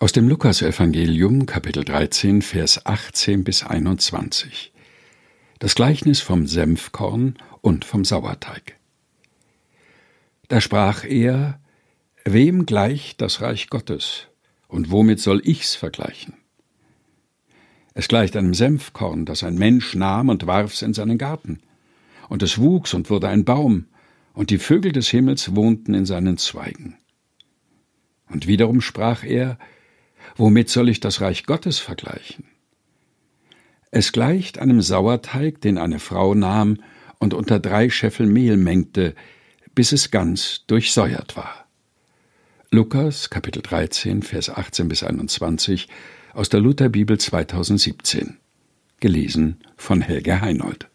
Aus dem Lukas-Evangelium, Kapitel 13, Vers 18 bis 21. Das Gleichnis vom Senfkorn und vom Sauerteig. Da sprach er: Wem gleicht das Reich Gottes, und womit soll ich's vergleichen? Es gleicht einem Senfkorn, das ein Mensch nahm und warf's in seinen Garten. Und es wuchs und wurde ein Baum, und die Vögel des Himmels wohnten in seinen Zweigen. Und wiederum sprach er: Womit soll ich das Reich Gottes vergleichen? Es gleicht einem Sauerteig, den eine Frau nahm und unter 3 Scheffel Mehl mengte, bis es ganz durchsäuert war. Lukas, Kapitel 13, Vers 18 bis 21, aus der Lutherbibel 2017. Gelesen von Helge Heinold.